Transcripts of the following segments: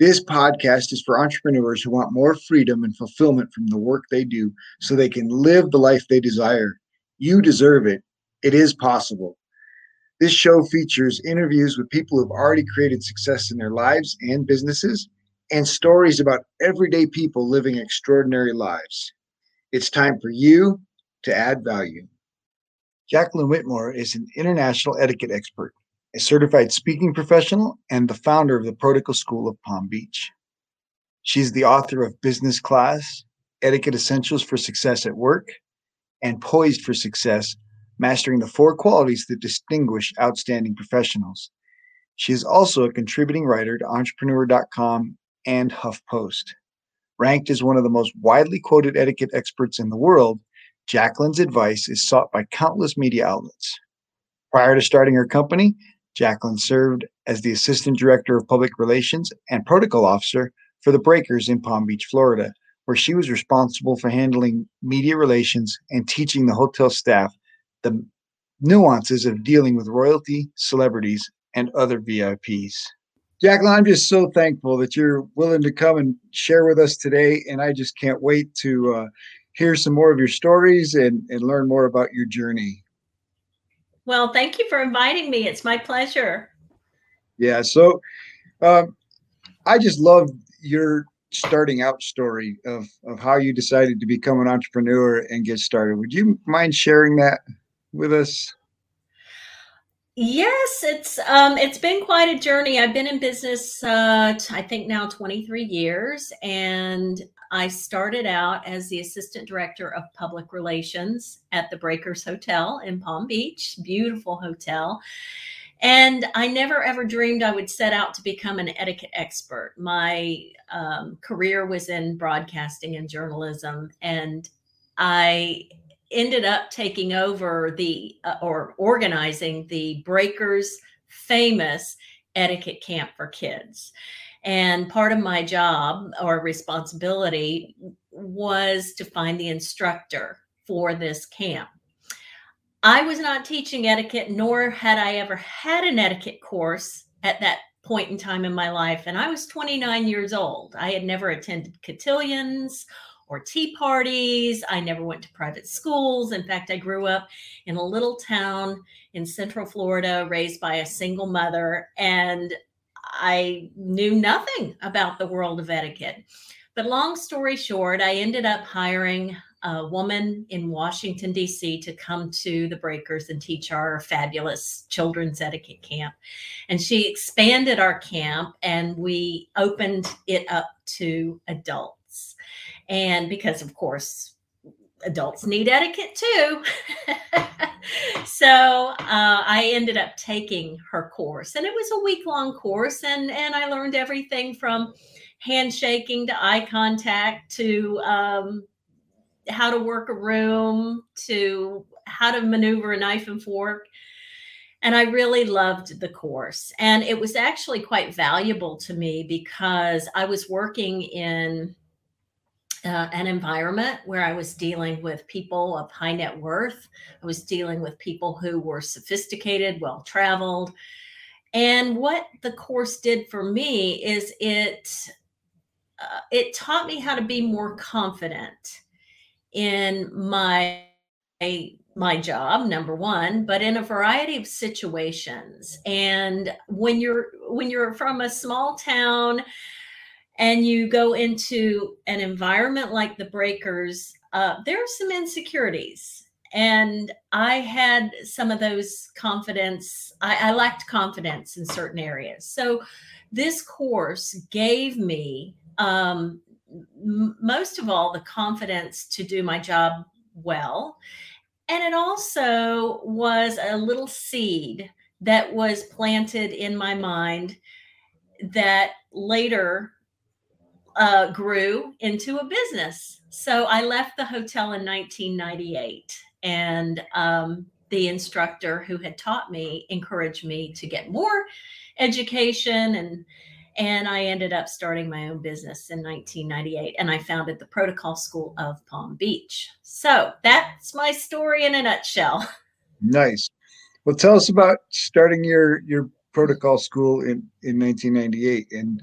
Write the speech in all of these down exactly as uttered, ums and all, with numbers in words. This podcast is for entrepreneurs who want more freedom and fulfillment from the work they do so they can live the life they desire. You deserve it. It is possible. This show features interviews with people who've already created success in their lives and businesses, and stories about everyday people living extraordinary lives. It's time for you to add value. Jacqueline Whitmore is an international etiquette expert, a certified speaking professional, and the founder of the Protocol School of Palm Beach. She's the author of Business Class, Etiquette Essentials for Success at Work, and Poised for Success, Mastering the Four Qualities that Distinguish Outstanding Professionals. She is also a contributing writer to Entrepreneur dot com and HuffPost. Ranked as one of the most widely quoted etiquette experts in the world, Jacqueline's advice is sought by countless media outlets. Prior to starting her company, Jacqueline served as the Assistant Director of Public Relations and Protocol Officer for the Breakers in Palm Beach, Florida, where she was responsible for handling media relations and teaching the hotel staff the nuances of dealing with royalty, celebrities, and other V I Ps. Jacqueline, I'm just so thankful that you're willing to come and share with us today, and I just can't wait to uh, hear some more of your stories and, and learn more about your journey. Well, thank you for inviting me. It's my pleasure. Yeah, so um, I just love your starting out story of, of how you decided to become an entrepreneur and get started. Would you mind sharing that with us? Yes, it's um, it's been quite a journey. I've been in business, uh, I think now twenty-three years, and I started out as the Assistant Director of Public Relations at the Breakers Hotel in Palm Beach, beautiful hotel. And I never ever dreamed I would set out to become an etiquette expert. My um, career was in broadcasting and journalism, and I ended up taking over the uh, or organizing the Breakers' famous etiquette camp for kids. And part of my job or responsibility was to find the instructor for this camp. I was not teaching etiquette, nor had I ever had an etiquette course at that point in time in my life. And I was twenty-nine years old. I had never attended cotillions or tea parties. I never went to private schools. In fact, I grew up in a little town in Central Florida, raised by a single mother, and I knew nothing about the world of etiquette. But long story short, I ended up hiring a woman in Washington, D C to come to the Breakers and teach our fabulous children's etiquette camp. And she expanded our camp, and we opened it up to adults. And because, of course, adults need etiquette too. So uh, I ended up taking her course, and it was a week long course. And, and I learned everything from handshaking to eye contact to um, how to work a room to how to maneuver a knife and fork. And I really loved the course. And it was actually quite valuable to me because I was working in Uh, an environment where I was dealing with people of high net worth. I was dealing with people who were sophisticated, well-traveled. And what the course did for me is it, uh, it taught me how to be more confident in my, my job, number one, but in a variety of situations. And when you're, when you're from a small town, and you go into an environment like the Breakers, uh, there are some insecurities. And I had some of those confidence, I, I lacked confidence in certain areas. So this course gave me, um, m- most of all, the confidence to do my job well. And it also was a little seed that was planted in my mind that later Uh, grew into a business. So I left the hotel in nineteen ninety-eight, and um, the instructor who had taught me encouraged me to get more education, and and I ended up starting my own business in nineteen ninety-eight, and I founded the Protocol School of Palm Beach. So that's my story in a nutshell. Nice. Well, tell us about starting your your Protocol School in in nineteen ninety-eight, and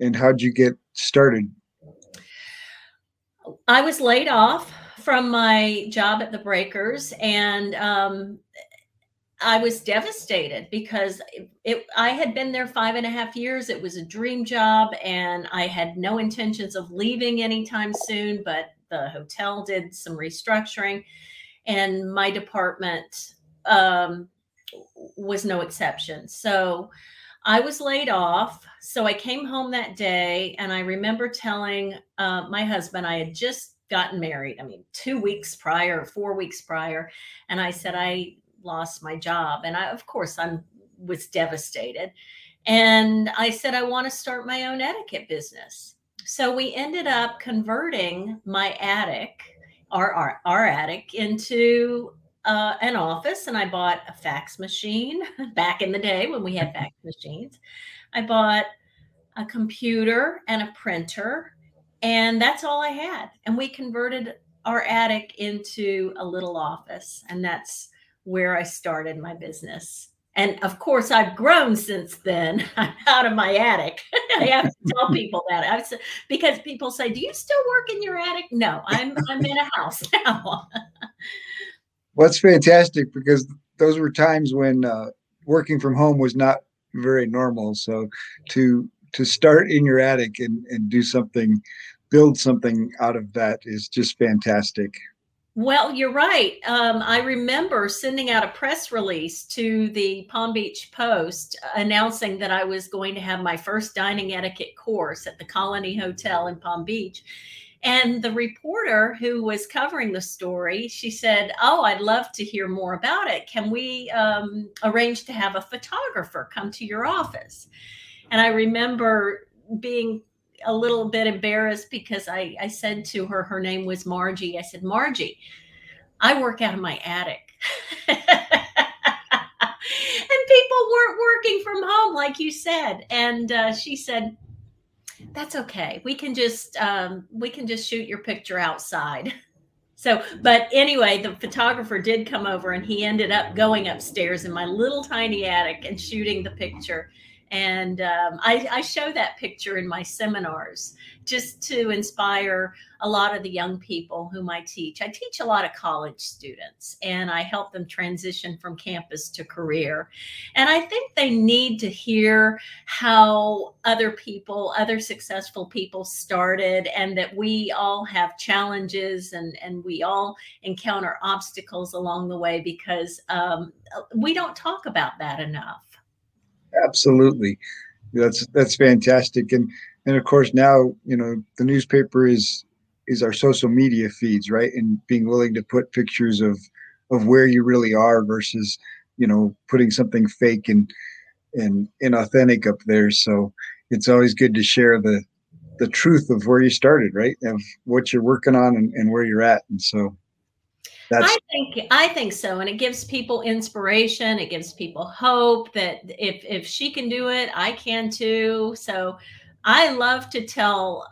and how'd you get started? I was laid off from my job at the Breakers, and um, I was devastated because it, it, I had been there five and a half years. It was a dream job, and I had no intentions of leaving anytime soon, but the hotel did some restructuring, and my department um, was no exception. So I was laid off. So I came home that day, and I remember telling uh, my husband, I had just gotten married, I mean, two weeks prior, four weeks prior. And I said, I lost my job. And I, of course, I was devastated. And I said, I want to start my own etiquette business. So we ended up converting my attic, our, our, our attic, into uh, an office. And I bought a fax machine back in the day when we had fax machines. I bought a computer and a printer. And that's all I had. And we converted our attic into a little office. And that's where I started my business. And of course, I've grown since then. I'm out of my attic. I have to tell people that. I've, because people say, do you still work in your attic? No, I'm, I'm in a house now. Well, that's fantastic, because those were times when uh, working from home was not very normal. So to to start in your attic and, and do something, build something out of that is just fantastic. Well, you're right. Um, I remember sending out a press release to the Palm Beach Post announcing that I was going to have my first dining etiquette course at the Colony Hotel in Palm Beach. And the reporter who was covering the story, she said, oh, I'd love to hear more about it. Can we um, arrange to have a photographer come to your office? And I remember being a little bit embarrassed because I, I said to her, her name was Margie. I said, Margie, I work out of my attic. And people weren't working from home, like you said. And uh, she said, that's okay. We can just um, we can just shoot your picture outside. So, but anyway, the photographer did come over, and he ended up going upstairs in my little tiny attic and shooting the picture. And um, I, I show that picture in my seminars just to inspire a lot of the young people whom I teach. I teach a lot of college students, and I help them transition from campus to career. And I think they need to hear how other people, other successful people started, and that we all have challenges, and, and we all encounter obstacles along the way, because um, we don't talk about that enough. Absolutely. That's, that's fantastic. And, and of course now, you know, the newspaper is, is our social media feeds, right? And being willing to put pictures of, of where you really are versus, you know, putting something fake and, and inauthentic up there. So it's always good to share the, the truth of where you started, right? Of what you're working on and, and where you're at. And so That's- I think I think so. And it gives people inspiration. It gives people hope that if, if she can do it, I can too. So I love to tell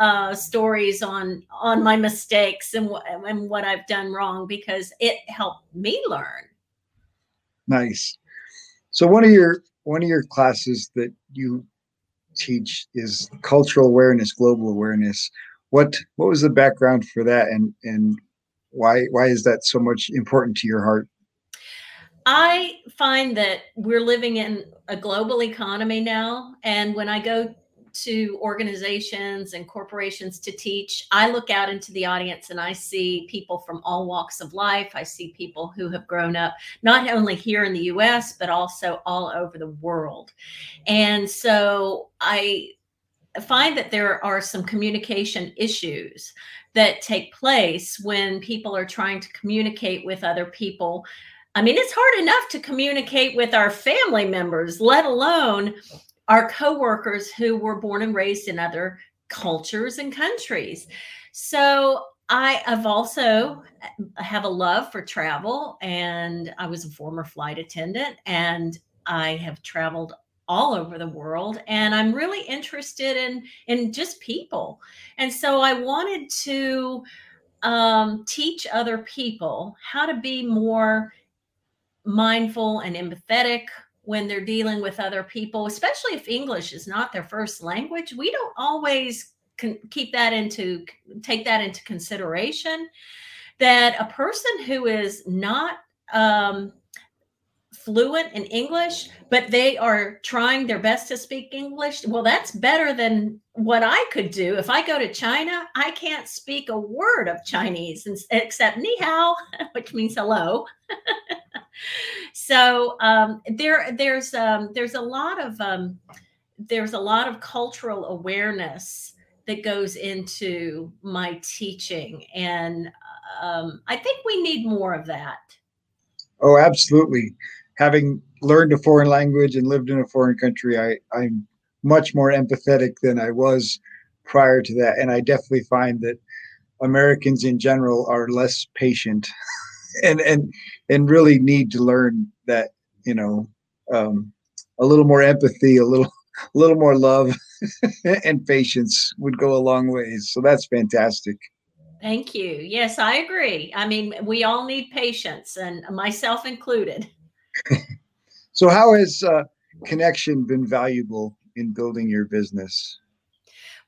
uh, stories on on my mistakes and, w- and what I've done wrong, because it helped me learn. Nice. So one of your one of your classes that you teach is cultural awareness, global awareness. What what was the background for that, and and Why why is that so much important to your heart? I find that we're living in a global economy now. And when I go to organizations and corporations to teach, I look out into the audience and I see people from all walks of life. I see people who have grown up not only here in the U S, but also all over the world. And so I find that there are some communication issues that take place when people are trying to communicate with other people. I mean, it's hard enough to communicate with our family members, let alone our coworkers who were born and raised in other cultures and countries. So I have also have a love for travel, and I was a former flight attendant, and I have traveled all over the world, and I'm really interested in, in just people. And so I wanted to um, teach other people how to be more mindful and empathetic when they're dealing with other people, especially if English is not their first language. We don't always can keep that into, take that into consideration, that a person who is not um, fluent in English, but they are trying their best to speak English. Well, that's better than what I could do. If I go to China, I can't speak a word of Chinese except ni hao, which means hello. So um, there, there's, um, there's a lot of, um, there's a lot of cultural awareness that goes into my teaching. And um, I think we need more of that. Oh, absolutely. Having learned a foreign language and lived in a foreign country, I, I'm much more empathetic than I was prior to that. And I definitely find that Americans in general are less patient and, and, and really need to learn that, you know, um, a little more empathy, a little, a little more love and patience would go a long ways. So that's fantastic. Thank you. Yes, I agree. I mean, we all need patience, and myself included. So how has uh, connection been valuable in building your business?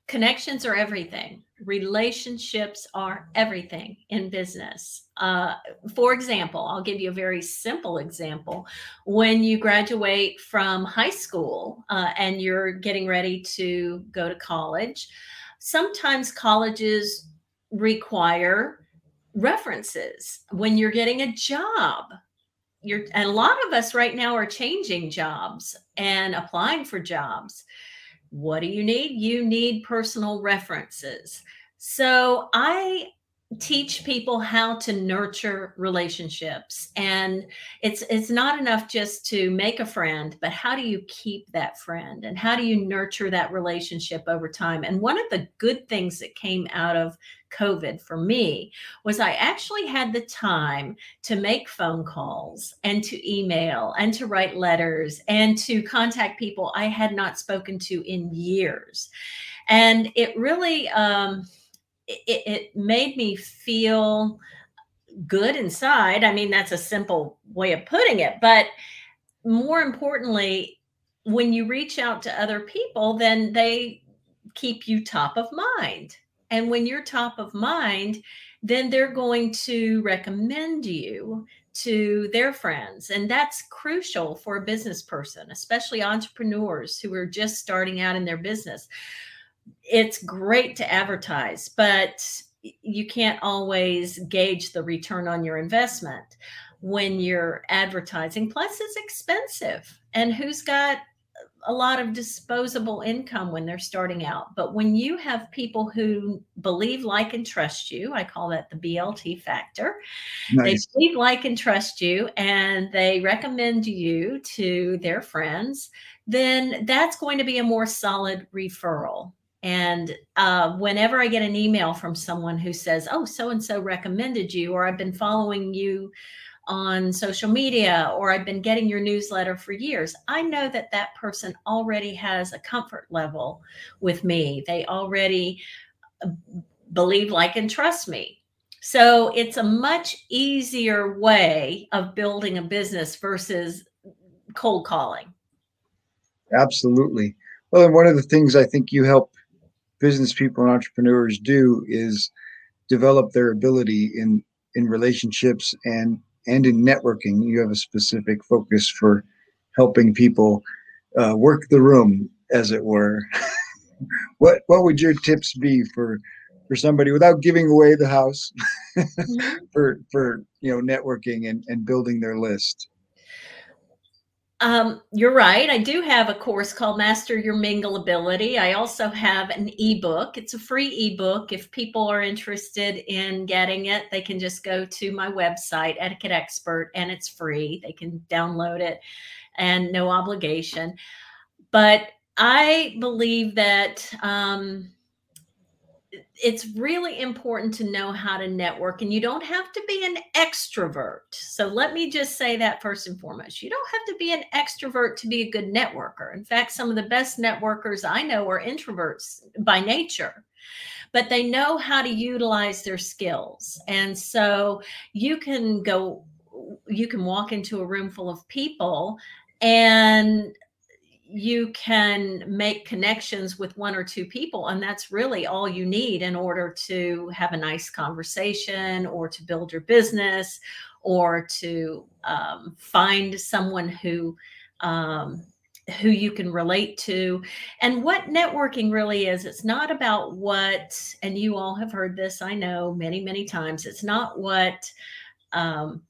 Connections are everything. Relationships are everything in business. Uh, for example, I'll give you a very simple example. When you graduate from high school uh, and you're getting ready to go to college, sometimes colleges require references when you're getting a job. You're, and a lot of us right now are changing jobs and applying for jobs. What do you need? You need personal references. So I teach people how to nurture relationships. And it's, it's not enough just to make a friend, but how do you keep that friend? And how do you nurture that relationship over time? And one of the good things that came out of COVID for me was I actually had the time to make phone calls and to email and to write letters and to contact people I had not spoken to in years. And it really, um, it, it made me feel good inside. I mean, that's a simple way of putting it, but more importantly, when you reach out to other people, then they keep you top of mind. And when you're top of mind, then they're going to recommend you to their friends. And that's crucial for a business person, especially entrepreneurs who are just starting out in their business. It's great to advertise, but you can't always gauge the return on your investment when you're advertising. Plus, it's expensive. And who's got a lot of disposable income when they're starting out? But when you have people who believe, like, and trust you, I call that the B L T factor. Nice. They believe, like, and trust you, and they recommend you to their friends, then that's going to be a more solid referral. And uh, whenever I get an email from someone who says, oh, so-and-so recommended you, or I've been following you on social media, or I've been getting your newsletter for years, I know that that person already has a comfort level with me. They already believe, like, and trust me. So it's a much easier way of building a business versus cold calling. Absolutely. Well, and one of the things I think you help business people and entrepreneurs do is develop their ability in, in relationships and and in networking. You have a specific focus for helping people uh, work the room, as it were. What what would your tips be for for somebody, without giving away the house, for for you know networking and, and building their list? Um, you're right. I do have a course called Master Your Mingle Ability. I also have an ebook. It's a free ebook. If people are interested in getting it, they can just go to my website, Etiquette Expert, and it's free. They can download it, and no obligation. But I believe that um, it's really important to know how to network, and you don't have to be an extrovert. So let me just say that first and foremost, you don't have to be an extrovert to be a good networker. In fact, some of the best networkers I know are introverts by nature, but they know how to utilize their skills. And so you can go, you can walk into a room full of people and you can make connections with one or two people, and that's really all you need in order to have a nice conversation or to build your business or to um, find someone who um, who you can relate to. And what networking really is, it's not about what, and you all have heard this, I know, many, many times, it's not what um,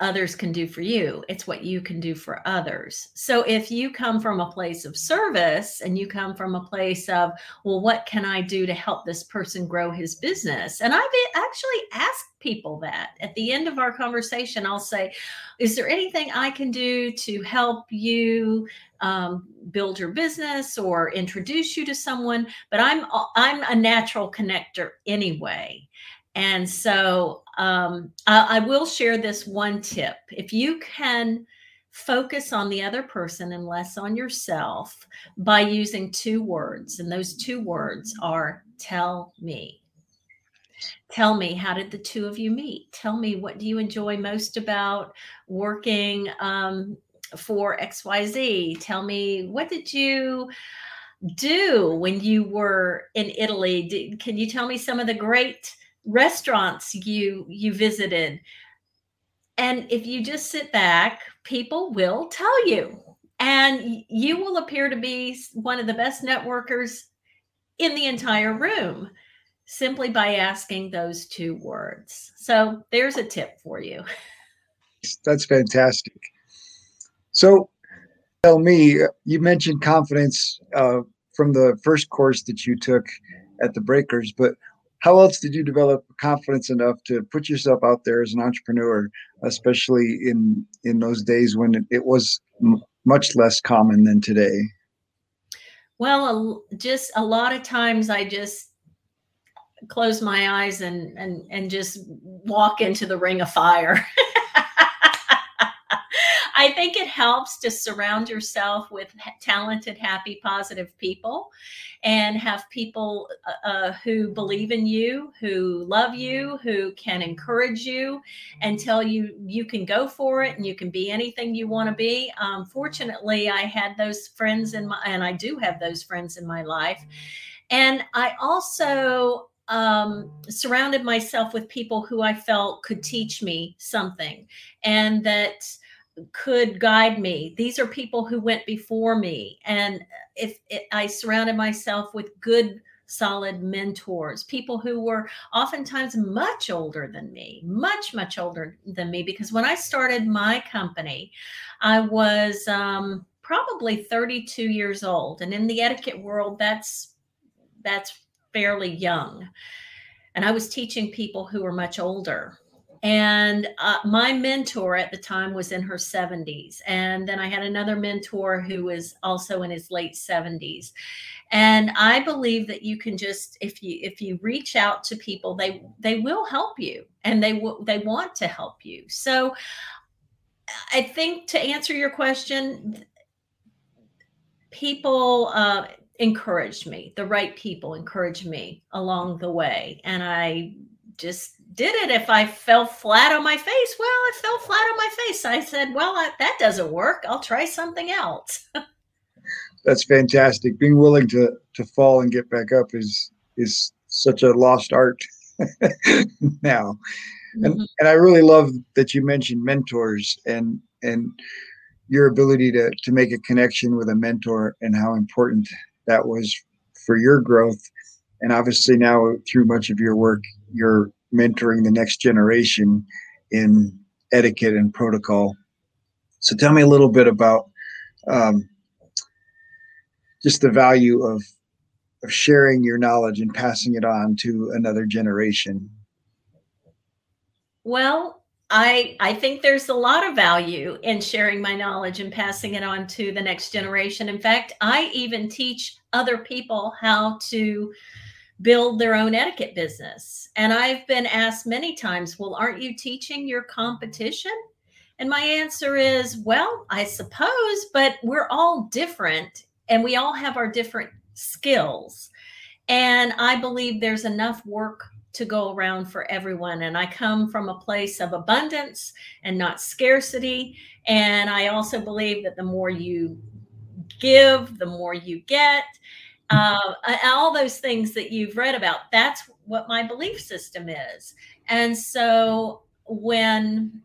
others can do for you. It's what you can do for others. So if you come from a place of service and you come from a place of, well, what can I do to help this person grow his business? And I've actually asked people that at the end of our conversation, I'll say, is there anything I can do to help you um, build your business or introduce you to someone? But I'm, I'm a natural connector anyway. And so um, I, I will share this one tip. If you can focus on the other person and less on yourself by using two words, and those two words are tell me. Tell me, how did the two of you meet? Tell me, what do you enjoy most about working um, for X Y Z? Tell me, what did you do when you were in Italy? Did, can you tell me some of the great restaurants you you visited? And if you just sit back, people will tell you, and you will appear to be one of the best networkers in the entire room simply by asking those two words. So there's a tip for you. That's fantastic. So tell me, you mentioned confidence uh, from the first course that you took at the Breakers, but how else did you develop confidence enough to put yourself out there as an entrepreneur, especially in, in those days when it, it was m much less common than today? Well, a, just a lot of times I just close my eyes and, and, and just walk into the ring of fire. I think it helps to surround yourself with talented, happy, positive people and have people uh, who believe in you, who love you, who can encourage you and tell you you can go for it and you can be anything you want to be. Um, fortunately, I had those friends in my, and I do have those friends in my life. And I also um, surrounded myself with people who I felt could teach me something and that could guide me. These are people who went before me. And if it, I surrounded myself with good, solid mentors, people who were oftentimes much older than me, much, much older than me, because when I started my company, I was um, probably thirty-two years old. And in the etiquette world, that's, that's fairly young. And I was teaching people who were much older. And uh, my mentor at the time was in her seventies. And then I had another mentor who was also in his late seventies. And I believe that you can just, if you if you reach out to people, they they will help you and they will they want to help you. So I think to answer your question, people uh, encouraged me. The right people encouraged me along the way, and I just did it. If I fell flat on my face, well, I fell flat on my face. I said, well, I, that doesn't work. I'll try something else. That's fantastic. Being willing to, to fall and get back up is, is such a lost art now. And, mm-hmm. and I really love that you mentioned mentors and, and your ability to, to make a connection with a mentor and how important that was for your growth. And obviously now through much of your work, you're mentoring the next generation in etiquette and protocol. So tell me a little bit about um, just the value of, of sharing your knowledge and passing it on to another generation. Well, I, I think there's a lot of value in sharing my knowledge and passing it on to the next generation. In fact, I even teach other people how to build their own etiquette business. And I've been asked many times, well, aren't you teaching your competition? And my answer is, well, I suppose, but we're all different and we all have our different skills. And I believe there's enough work to go around for everyone. And I come from a place of abundance and not scarcity. And I also believe that the more you give, the more you get. Uh, all those things that you've read about, that's what my belief system is. And so when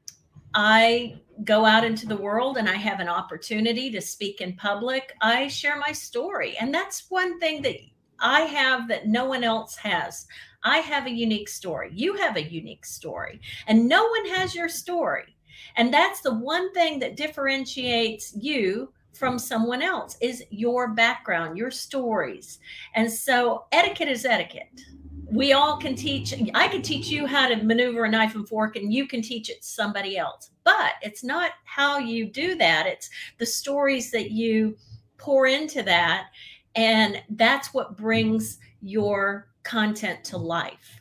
I go out into the world and I have an opportunity to speak in public, I share my story. And that's one thing that I have that no one else has. I have a unique story. You have a unique story, and no one has your story. And that's the one thing that differentiates you from someone else is your background, your stories. And so etiquette is etiquette. We all can teach. I can teach you how to maneuver a knife and fork, and you can teach it to somebody else, but it's not how you do that. It's the stories that you pour into that. And that's what brings your content to life.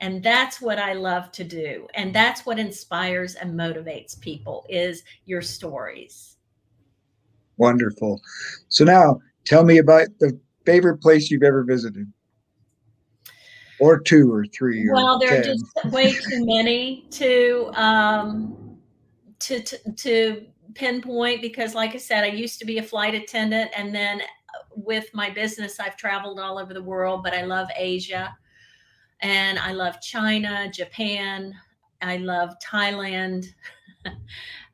And that's what I love to do. And that's what inspires and motivates people is your stories. Wonderful. So now tell me about the favorite place you've ever visited, or two or three. Well, or there ten. Are just way too many to, um, to, to, to pinpoint, because like I said, I used to be a flight attendant, and then with my business, I've traveled all over the world, but I love Asia and I love China, Japan. I love Thailand.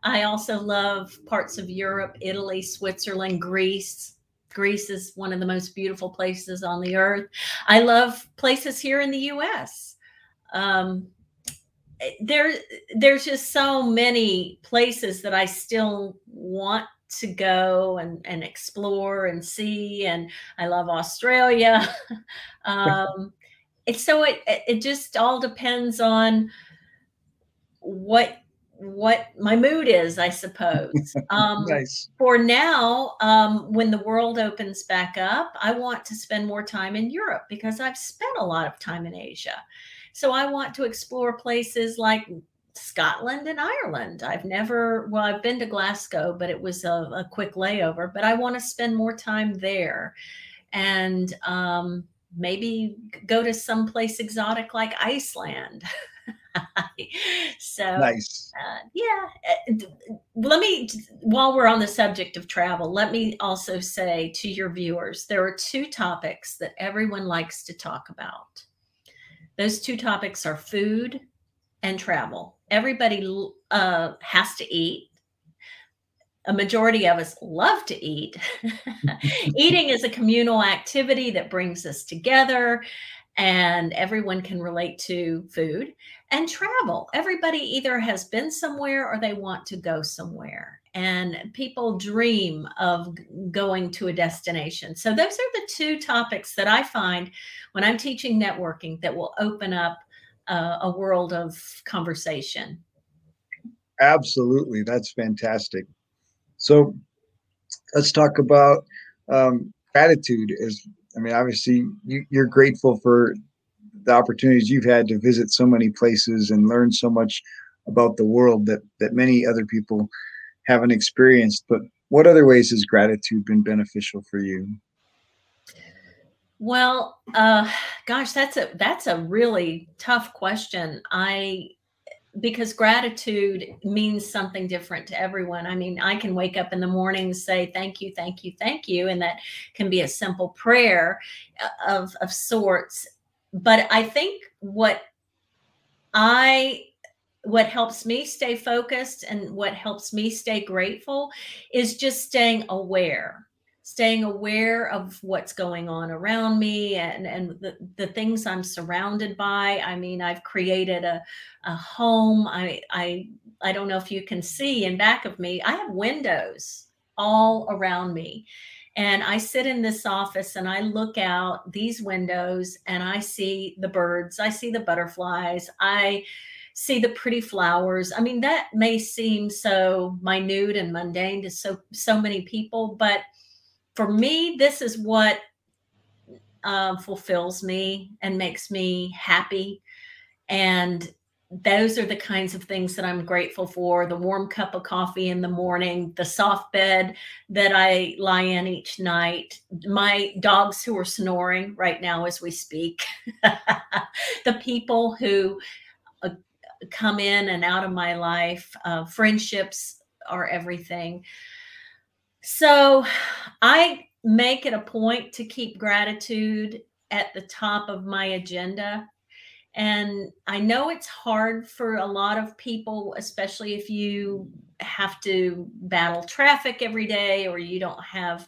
I also love parts of Europe, Italy, Switzerland, Greece. Greece is one of the most beautiful places on the earth. I love places here in the U S. Um, there, there's just so many places that I still want to go and, and explore and see. And I love Australia. um, it's so it, it just all depends on what what my mood is, I suppose. Um, nice. For now, um, when the world opens back up, I want to spend more time in Europe because I've spent a lot of time in Asia. So I want to explore places like Scotland and Ireland. I've never, well, I've been to Glasgow, but it was a, a quick layover, but I want to spend more time there and um, maybe go to someplace exotic like Iceland. So, nice. uh, yeah, let me, while we're on the subject of travel, let me also say to your viewers, there are two topics that everyone likes to talk about. Those two topics are food and travel. Everybody uh, has to eat. A majority of us love to eat. Eating is a communal activity that brings us together. And everyone can relate to food and travel. Everybody either has been somewhere or they want to go somewhere. And people dream of going to a destination. So those are the two topics that I find when I'm teaching networking that will open up uh, a world of conversation. Absolutely. That's fantastic. So let's talk about um, gratitude as I mean, obviously, you, you're grateful for the opportunities you've had to visit so many places and learn so much about the world that, that many other people haven't experienced. But what other ways has gratitude been beneficial for you? Well, uh, gosh, that's a that's a really tough question. I because gratitude means something different to everyone. I mean, I can wake up in the morning and say, thank you, thank you, thank you. And that can be a simple prayer of, of sorts. But I think what I, what helps me stay focused and what helps me stay grateful is just staying aware, staying aware of what's going on around me and, and the, the things I'm surrounded by. I mean, I've created a, a home. I, I, I don't know if you can see in back of me, I have windows all around me. And I sit in this office and I look out these windows and I see the birds. I see the butterflies. I see the pretty flowers. I mean, that may seem so minute and mundane to so, so many people, but for me, this is what uh, fulfills me and makes me happy. And those are the kinds of things that I'm grateful for. The warm cup of coffee in the morning, the soft bed that I lie in each night, my dogs who are snoring right now as we speak, the people who uh, come in and out of my life, uh, friendships are everything. So I make it a point to keep gratitude at the top of my agenda. And I know it's hard for a lot of people, especially if you have to battle traffic every day or you don't have,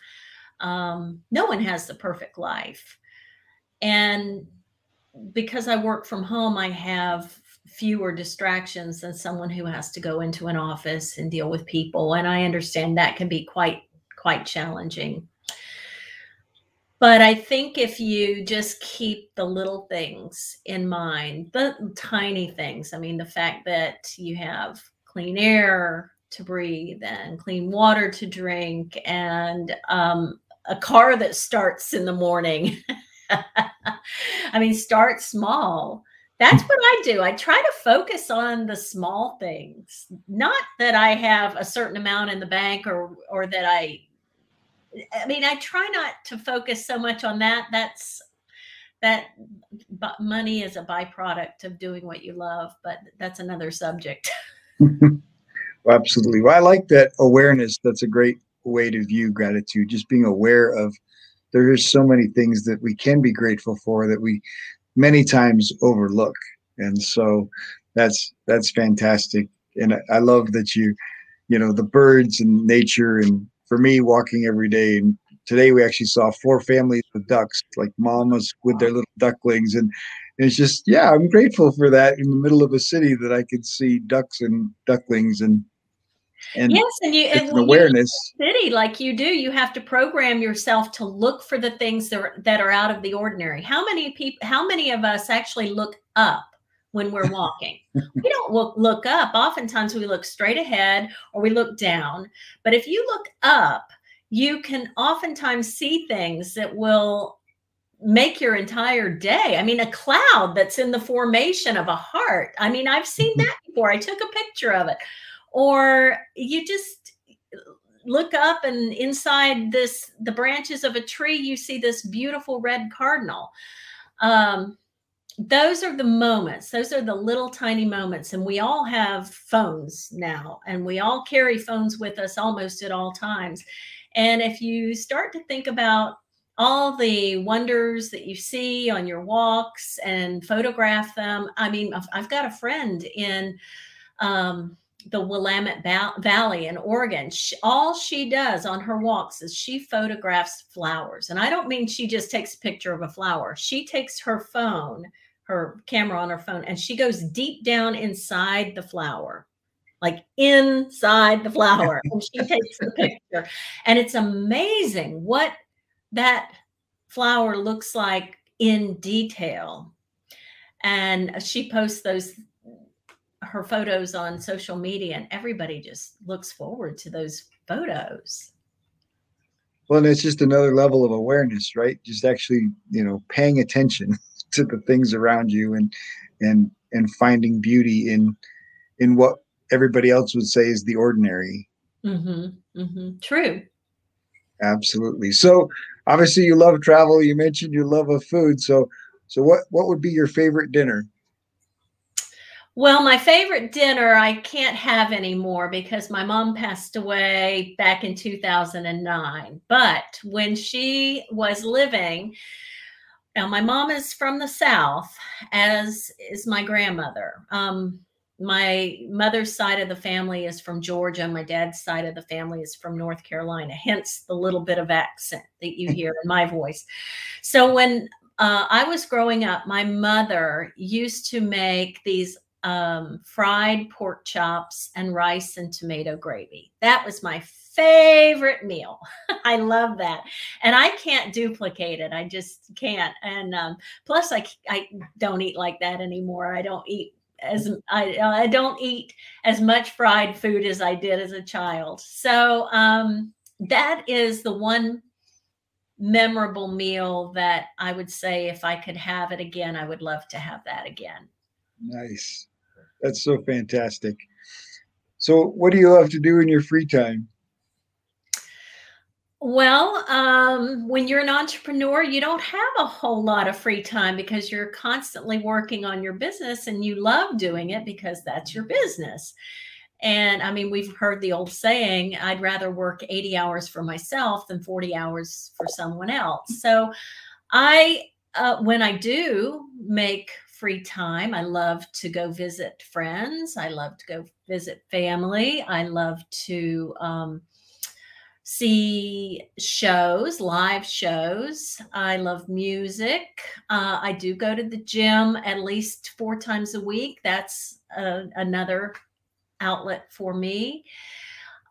um, no one has the perfect life. And because I work from home, I have fewer distractions than someone who has to go into an office and deal with people. And I understand that can be quite, quite challenging. But I think if you just keep the little things in mind, the tiny things, I mean, the fact that you have clean air to breathe and clean water to drink and um, a car that starts in the morning. I mean, start small. That's what I do. I try to focus on the small things, not that I have a certain amount in the bank or or that I I mean, I try not to focus so much on that. That's that money is a byproduct of doing what you love, but that's another subject. Well, absolutely. Well, I like that awareness. That's a great way to view gratitude. Just being aware of there is so many things that we can be grateful for that we many times overlook. And so that's, that's fantastic. And I, I love that you, you know, the birds and nature and, for me, walking every day, and today we actually saw four families of ducks, like mamas with their little ducklings, and it's just, yeah, I'm grateful for that in the middle of a city that I could see ducks and ducklings, and and yes, and you and an awareness you city like you do, you have to program yourself to look for the things that are, that are out of the ordinary. How many people? How many of us actually look up when we're walking? We don't look, look up. Oftentimes we look straight ahead or we look down. But if you look up, you can oftentimes see things that will make your entire day. I mean, a cloud that's in the formation of a heart. I mean, I've seen that before. I took a picture of it. Or you just look up and inside this, the branches of a tree, you see this beautiful red cardinal. Um, Those are the moments. Those are the little tiny moments. And we all have phones now, and we all carry phones with us almost at all times. And if you start to think about all the wonders that you see on your walks and photograph them. I mean, I've, I've got a friend in um, the Willamette Valley in Oregon. She, all she does on her walks is she photographs flowers. And I don't mean she just takes a picture of a flower. She takes her phone, her camera on her phone, and she goes deep down inside the flower, like inside the flower. And she takes the picture. And it's amazing what that flower looks like in detail. And she posts those, her photos on social media, and everybody just looks forward to those photos. Well, and it's just another level of awareness, right? Just actually, you know, paying attention to the things around you and, and, and finding beauty in, in what everybody else would say is the ordinary. Mm-hmm. Mm-hmm. True. Absolutely. So obviously you love travel. You mentioned your love of food. So, so what, what would be your favorite dinner? Well, my favorite dinner I can't have anymore because my mom passed away back in two thousand nine. But when she was living, now my mom is from the South, as is my grandmother. Um, my mother's side of the family is from Georgia. My dad's side of the family is from North Carolina, hence the little bit of accent that you hear in my voice. So when uh, I was growing up, my mother used to make these Um, fried pork chops and rice and tomato gravy. That was my favorite meal. I love that. And I can't duplicate it. I just can't. And um, plus I, I don't eat like that anymore. I don't eat as I, I don't eat as much fried food as I did as a child. So um, that is the one memorable meal that I would say, if I could have it again, I would love to have that again. Nice. That's so fantastic. So what do you love to do in your free time? Well, um, when you're an entrepreneur, you don't have a whole lot of free time because you're constantly working on your business, and you love doing it because that's your business. And I mean, we've heard the old saying, I'd rather work eighty hours for myself than forty hours for someone else. So I, uh, when I do make free time, I love to go visit friends. I love to go visit family. I love to um, see shows, live shows. I love music. Uh, I do go to the gym at least four times a week. That's uh, another outlet for me.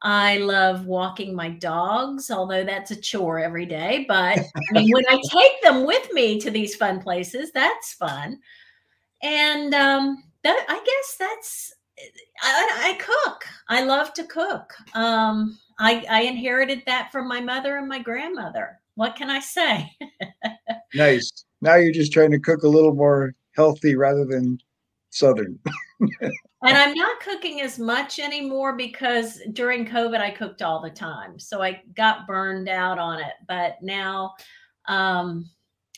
I love walking my dogs, although that's a chore every day. But I mean, when I take them with me to these fun places, that's fun. And um, that, I guess that's, I, I cook. I love to cook. Um, I, I inherited that from my mother and my grandmother. What can I say? Nice. Now you're just trying to cook a little more healthy rather than Southern. And I'm not cooking as much anymore because during COVID I cooked all the time. So I got burned out on it. But now um,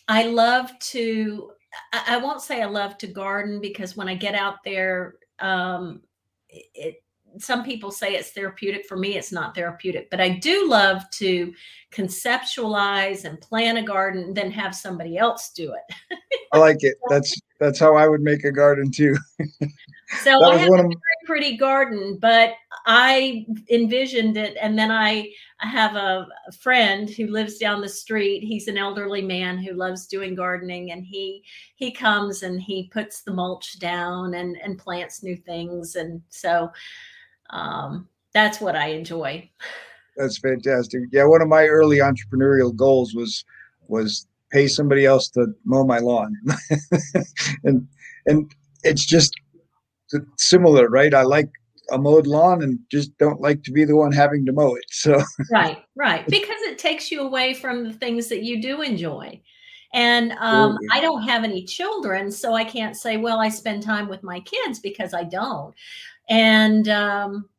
I love to, I, I won't say I love to garden, because when I get out there, um, it, some people say it's therapeutic. For me, it's not therapeutic, but I do love to conceptualize and plan a garden and then have somebody else do it. I like it. That's, that's how I would make a garden too. So I have a very pretty garden, but I envisioned it. And then I have a friend who lives down the street. He's an elderly man who loves doing gardening, and he, he comes and he puts the mulch down and, and plants new things. And so um, that's what I enjoy. That's fantastic. Yeah. One of my early entrepreneurial goals was, was pay somebody else to mow my lawn. and, and it's just similar, right? I like a mowed lawn and just don't like to be the one having to mow it. So right, right. Because it takes you away from the things that you do enjoy. And um, I don't have any children, so I can't say, well, I spend time with my kids, because I don't. And um,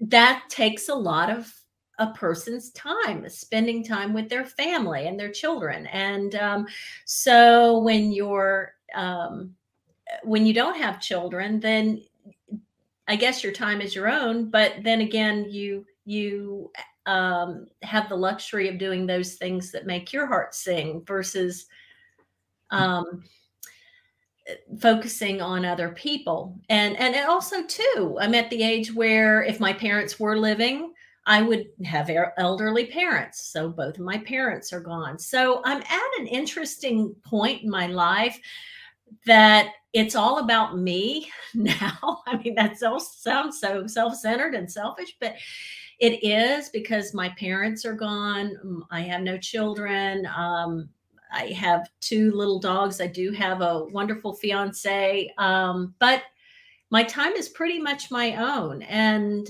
that takes a lot of a person's time, spending time with their family and their children. And um, so when you're, um, when you don't have children, then I guess your time is your own. But then again, you you um, have the luxury of doing those things that make your heart sing versus um, focusing on other people. And, and also, too, I'm at the age where if my parents were living, I would have elderly parents. So both of my parents are gone. So I'm at an interesting point in my life that it's all about me now. I mean, that sounds so self-centered and selfish, but it is, because my parents are gone. I have no children. Um, I have two little dogs. I do have a wonderful fiance, um, but my time is pretty much my own. And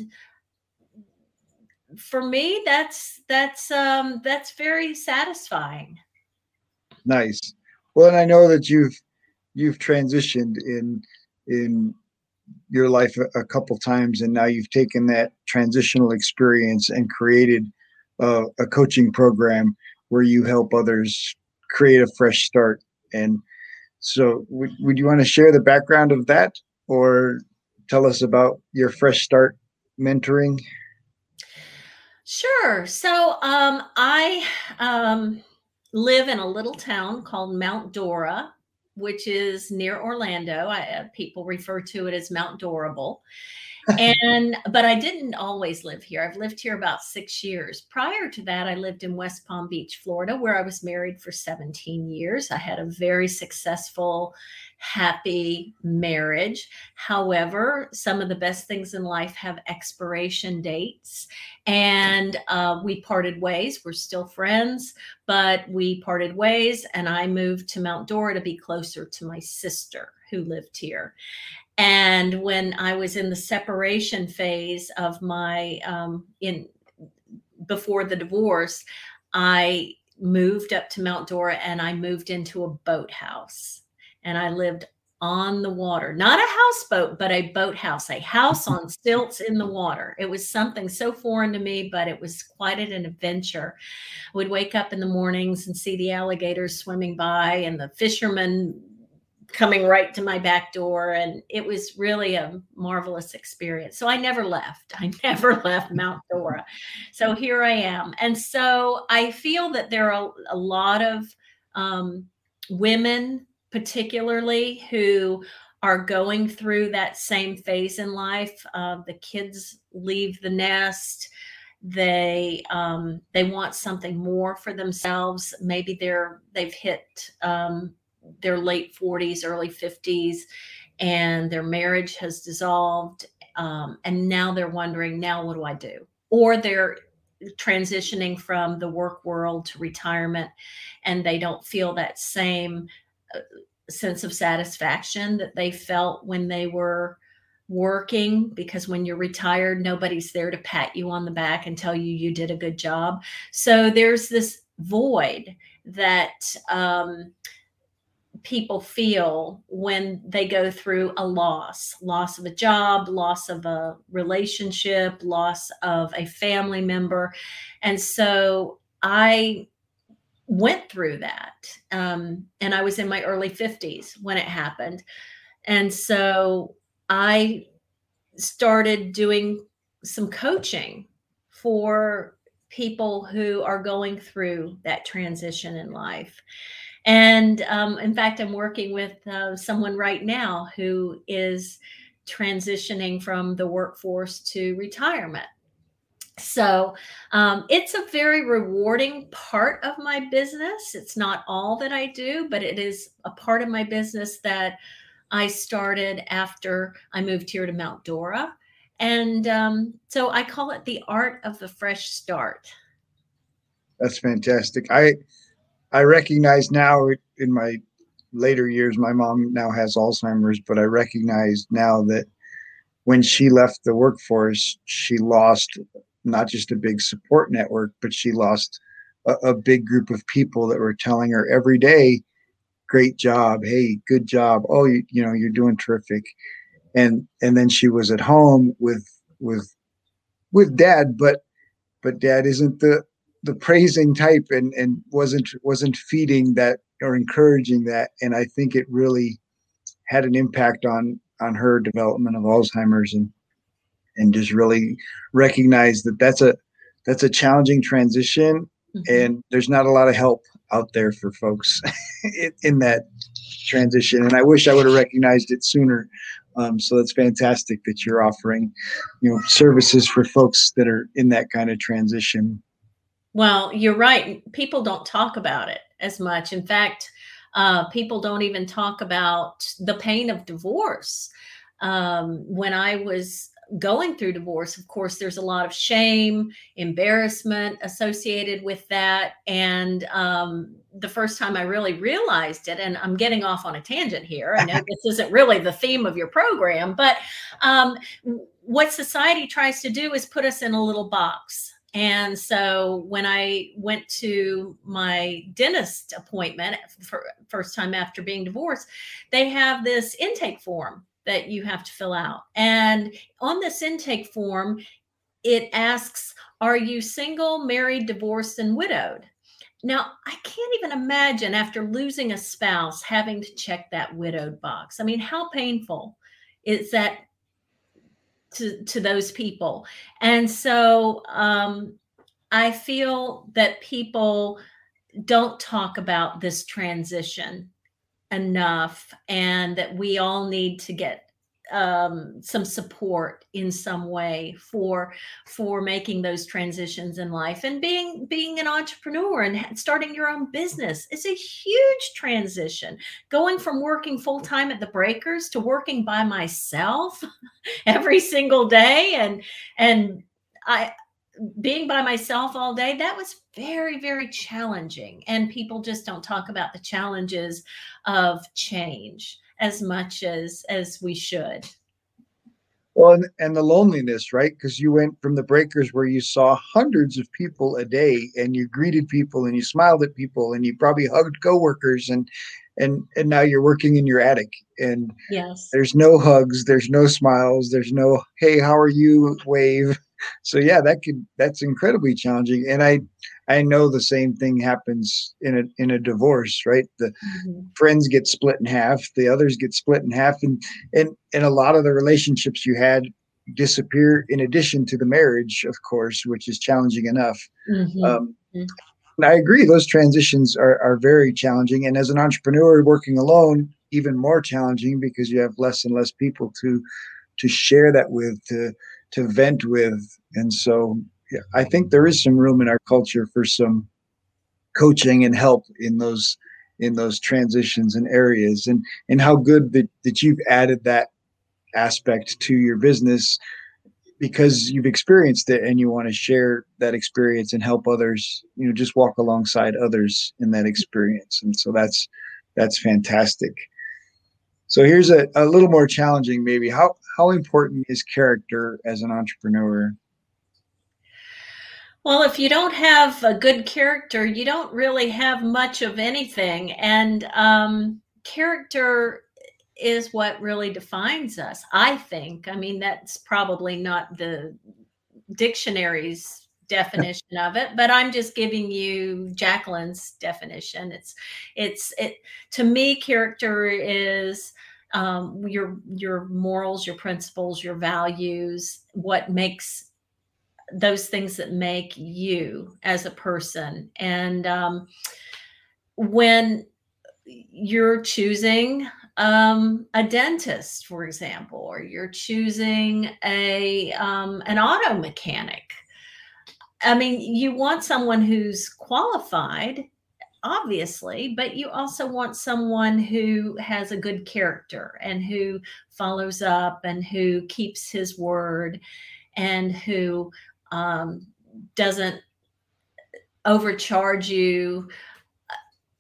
for me, that's, that's, um, that's very satisfying. Nice. Well, and I know that you've, You've transitioned in in your life a, a couple times, and now you've taken that transitional experience and created uh, a coaching program where you help others create a fresh start. And so would, would you want to share the background of that, or tell us about your Fresh Start mentoring? Sure. So um, I um, live in a little town called Mount Dora, which is near Orlando. I, uh, people refer to it as Mount Dorable. And, but I didn't always live here. I've lived here about six years. Prior to that, I lived in West Palm Beach, Florida, where I was married for seventeen years. I had a very successful, happy marriage. However, some of the best things in life have expiration dates. And uh, we parted ways. We're still friends, but we parted ways. And I moved to Mount Dora to be closer to my sister who lived here. And when I was in the separation phase of my, um, in before the divorce, I moved up to Mount Dora and I moved into a boathouse, and I lived on the water, not a houseboat, but a boathouse, a house on stilts in the water. It was something so foreign to me, but it was quite an adventure. I would wake up in the mornings and see the alligators swimming by and the fishermen coming right to my back door. And it was really a marvelous experience. So I never left. I never left Mount Dora. So here I am. And so I feel that there are a lot of um, women, particularly, who are going through that same phase in life. Uh, the kids leave the nest. They um, they want something more for themselves. Maybe they're they've hit um their late forties, early fifties, and their marriage has dissolved. Um, and now they're wondering, now what do I do? Or they're transitioning from the work world to retirement, and they don't feel that same sense of satisfaction that they felt when they were working, because when you're retired, nobody's there to pat you on the back and tell you you did a good job. So there's this void that um, people feel when they go through a loss, loss of a job, loss of a relationship, loss of a family member. And so I went through that. Um, and I was in my early fifties when it happened. And so I started doing some coaching for people who are going through that transition in life. And um, in fact, I'm working with uh, someone right now who is transitioning from the workforce to retirement. So um, it's a very rewarding part of my business. It's not all that I do, but it is a part of my business that I started after I moved here to Mount Dora. And um, so I call it the art of the fresh start. That's fantastic. I I recognize now in my later years, my mom now has Alzheimer's, but I recognize now that when she left the workforce, she lost not just a big support network, but she lost a, a big group of people that were telling her every day, great job. Hey, good job. Oh, you, you know, you're doing terrific. And, and then she was at home with, with, with dad, but, but dad isn't the, the praising type and, and wasn't, wasn't feeding that or encouraging that. And I think it really had an impact on, on her development of Alzheimer's, and, and just really recognize that that's a, that's a challenging transition, mm-hmm. and there's not a lot of help out there for folks in, in that transition. And I wish I would have recognized it sooner. Um, so that's fantastic that you're offering, you know, services for folks that are in that kind of transition. Well, you're right. People don't talk about it as much. In fact, Uh, people don't even talk about the pain of divorce. Um, when I was going through divorce, of course, there's a lot of shame, embarrassment associated with that. And um, the first time I really realized it, and I'm getting off on a tangent here. I know this isn't really the theme of your program, but um, what society tries to do is put us in a little box. And so when I went to my dentist appointment for first time after being divorced, they have this intake form that you have to fill out. And on this intake form, it asks, are you single, married, divorced, and widowed? Now, I can't even imagine after losing a spouse having to check that widowed box. I mean, how painful is that To, to those people? And so um, I feel that people don't talk about this transition enough, and that we all need to get um, some support in some way for for making those transitions in life. And being being an entrepreneur and starting your own business is a huge transition. Going from working full time at the Breakers to working by myself every single day, and and I being by myself all day, that was very, very challenging. And people just don't talk about the challenges of change as much as, as we should. Well, and, and the loneliness, right? Because you went from the Breakers where you saw hundreds of people a day and you greeted people and you smiled at people and you probably hugged coworkers, and and and now you're working in your attic, and yes, there's no hugs, there's no smiles, there's no hey, how are you wave. So yeah, that could that's incredibly challenging. And I I know the same thing happens in a in a divorce, right? The mm-hmm. friends get split in half, the others get split in half, and and and a lot of the relationships you had disappear, in addition to the marriage, of course, which is challenging enough. Mm-hmm. Um, mm-hmm. And I agree, those transitions are are very challenging. And as an entrepreneur working alone, even more challenging, because you have less and less people to to share that with, to to vent with. And so yeah, I think there is some room in our culture for some coaching and help in those in those transitions and areas. And and how good that, that you've added that aspect to your business, because you've experienced it and you want to share that experience and help others, you know, just walk alongside others in that experience. And so that's that's fantastic. So here's a, a little more challenging maybe. How how important is character as an entrepreneur? Well, if you don't have a good character, you don't really have much of anything. And um, character is what really defines us, I think. I mean, that's probably not the dictionary's definition of it, but I'm just giving you Jacqueline's definition. It's, it's, it, to me, character is um, your, your morals, your principles, your values, what makes those things that make you as a person. And um, when you're choosing um, a dentist, for example, or you're choosing a, um, an auto mechanic. I mean, you want someone who's qualified, obviously, but you also want someone who has a good character and who follows up and who keeps his word and who um, doesn't overcharge you.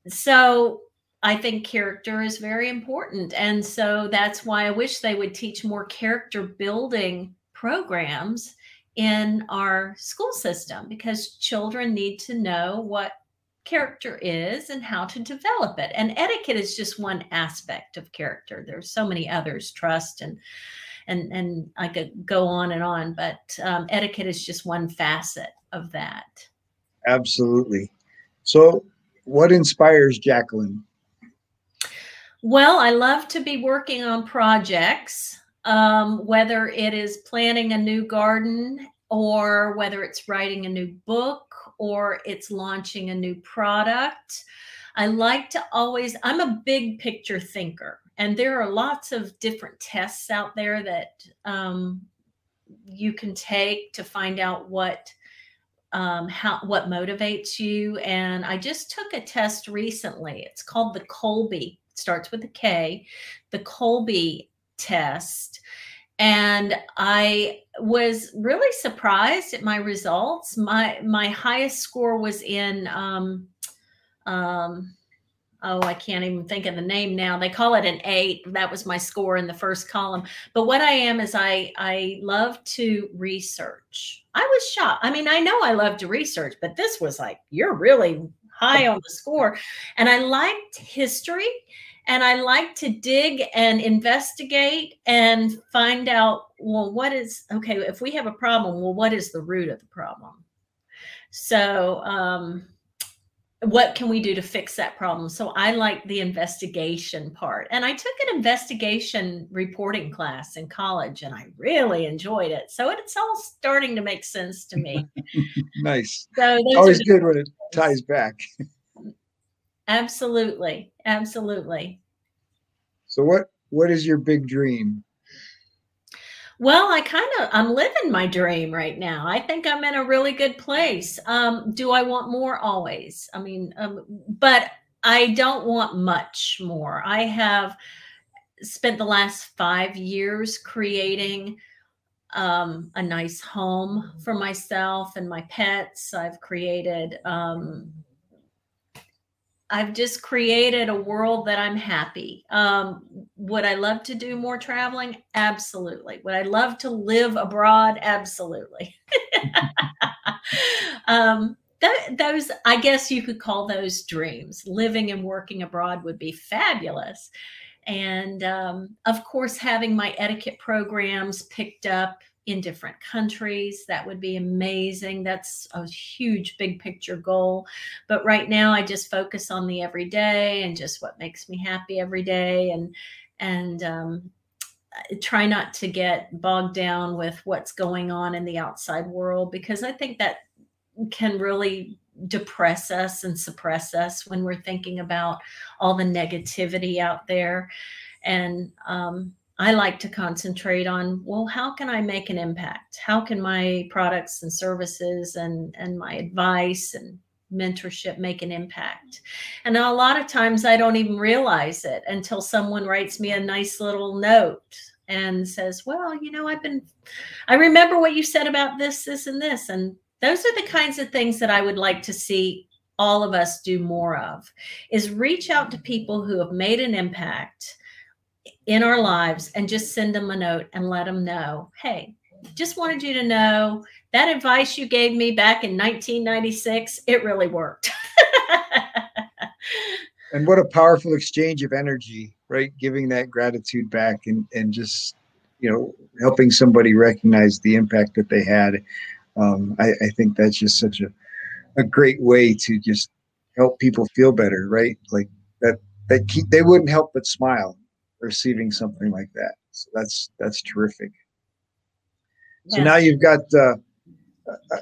So I think character is very important. And so that's why I wish they would teach more character building programs in our school system, because children need to know what character is and how to develop it. And etiquette is just one aspect of character. There's so many others, trust and and and I could go on and on, but um, etiquette is just one facet of that. Absolutely. So what inspires Jacqueline? Well, I love to be working on projects, um, whether it is planning a new garden or whether it's writing a new book or it's launching a new product. I like to always, I'm a big picture thinker, and there are lots of different tests out there that um, you can take to find out what Um, how, what motivates you. And I just took a test recently. It's called the Colby, it starts with a K, the Colby test. And I was really surprised at my results. My, my highest score was in, um, um, oh, I can't even think of the name now. They call it an eight. That was my score in the first column. But what I am is I, I love to research. I was shocked. I mean, I know I love to research, but this was like, you're really high on the score. And I liked history, and I like to dig and investigate and find out, well, what is, okay, if we have a problem, well, what is the root of the problem? So, um, what can we do to fix that problem? So I like the investigation part. And I took an investigation reporting class in college, and I really enjoyed it. So it's all starting to make sense to me. Nice. So always good when it ties back. Absolutely. Absolutely. So what, what is your big dream? Well, I kind of, I'm living my dream right now. I think I'm in a really good place. Um, do I want more? Always. I mean, um, but I don't want much more. I have spent the last five years creating um, a nice home for myself and my pets. I've created um, I've just created a world that I'm happy. Um, would I love to do more traveling? Absolutely. Would I love to live abroad? Absolutely. um, th- those, I guess you could call those dreams. Living and working abroad would be fabulous. And um, of course, having my etiquette programs picked up in different countries. That would be amazing. That's a huge big picture goal. But right now I just focus on the everyday and just what makes me happy every day, and, and um, try not to get bogged down with what's going on in the outside world, because I think that can really depress us and suppress us when we're thinking about all the negativity out there. And, um, I like to concentrate on, well, how can I make an impact? How can my products and services and, and my advice and mentorship make an impact? And a lot of times I don't even realize it until someone writes me a nice little note and says, well, you know, I've been, I remember what you said about this, this, and this. And those are the kinds of things that I would like to see all of us do more of, is reach out to people who have made an impact in our lives and just send them a note and let them know, hey, just wanted you to know that advice you gave me back in nineteen ninety-six, it really worked. And what a powerful exchange of energy, right? Giving that gratitude back and, and just, you know, helping somebody recognize the impact that they had. Um, I, I think that's just such a, a great way to just help people feel better, right? Like that, that keep, they wouldn't help but smile receiving something like that. So that's that's terrific. Yeah. So now you've got uh,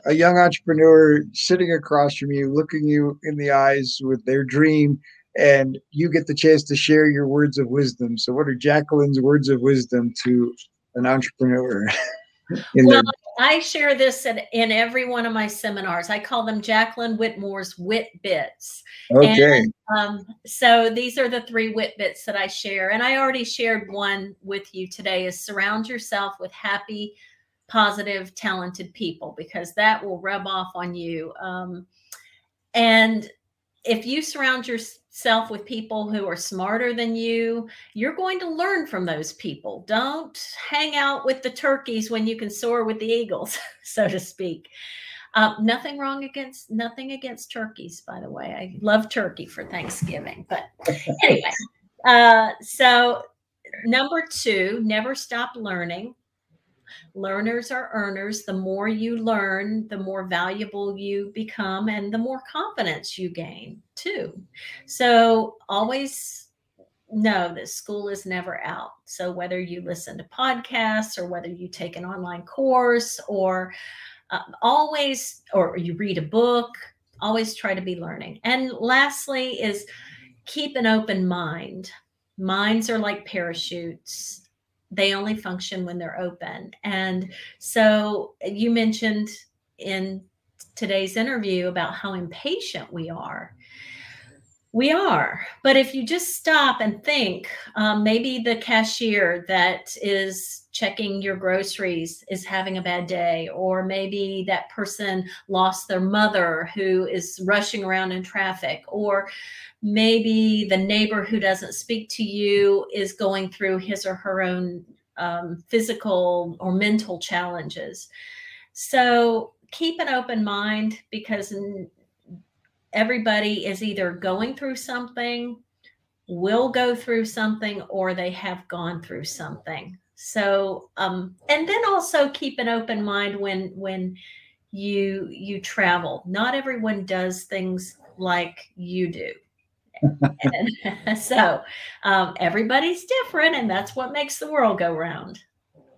a young entrepreneur sitting across from you, looking you in the eyes with their dream, and you get the chance to share your words of wisdom. So what are Jacqueline's words of wisdom to an entrepreneur? in well, their- I share this in, in every one of my seminars. I call them Jacqueline Whitmore's Wit Bits. Okay. And Um, so these are the three Whitbits that I share. And I already shared one with you today, is surround yourself with happy, positive, talented people, because that will rub off on you. Um, and if you surround yourself with people who are smarter than you, you're going to learn from those people. Don't hang out with the turkeys when you can soar with the eagles, so to speak. Uh, nothing wrong against, nothing against turkeys, by the way. I love turkey for Thanksgiving. But anyway, uh, so number two, never stop learning. Learners are earners. The more you learn, the more valuable you become and the more confidence you gain too. So always know that school is never out. So whether you listen to podcasts or whether you take an online course or Uh, always, or you read a book, always try to be learning. And lastly is keep an open mind. Minds are like parachutes. They only function when they're open. And so you mentioned in today's interview about how impatient we are. We are. But if you just stop and think, um, maybe the cashier that is checking your groceries is having a bad day, or maybe that person lost their mother who is rushing around in traffic, or maybe the neighbor who doesn't speak to you is going through his or her own um, physical or mental challenges. So keep an open mind, because in, everybody is either going through something, will go through something, or they have gone through something. So, um, and then also keep an open mind when when you you travel. Not everyone does things like you do. And so um, everybody's different, and that's what makes the world go round.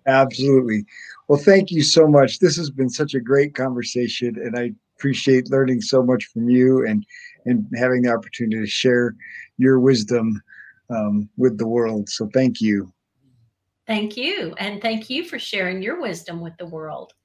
Absolutely. Well, thank you so much. This has been such a great conversation, and I appreciate learning so much from you and, and having the opportunity to share your wisdom um, with the world. So thank you. Thank you. And thank you for sharing your wisdom with the world.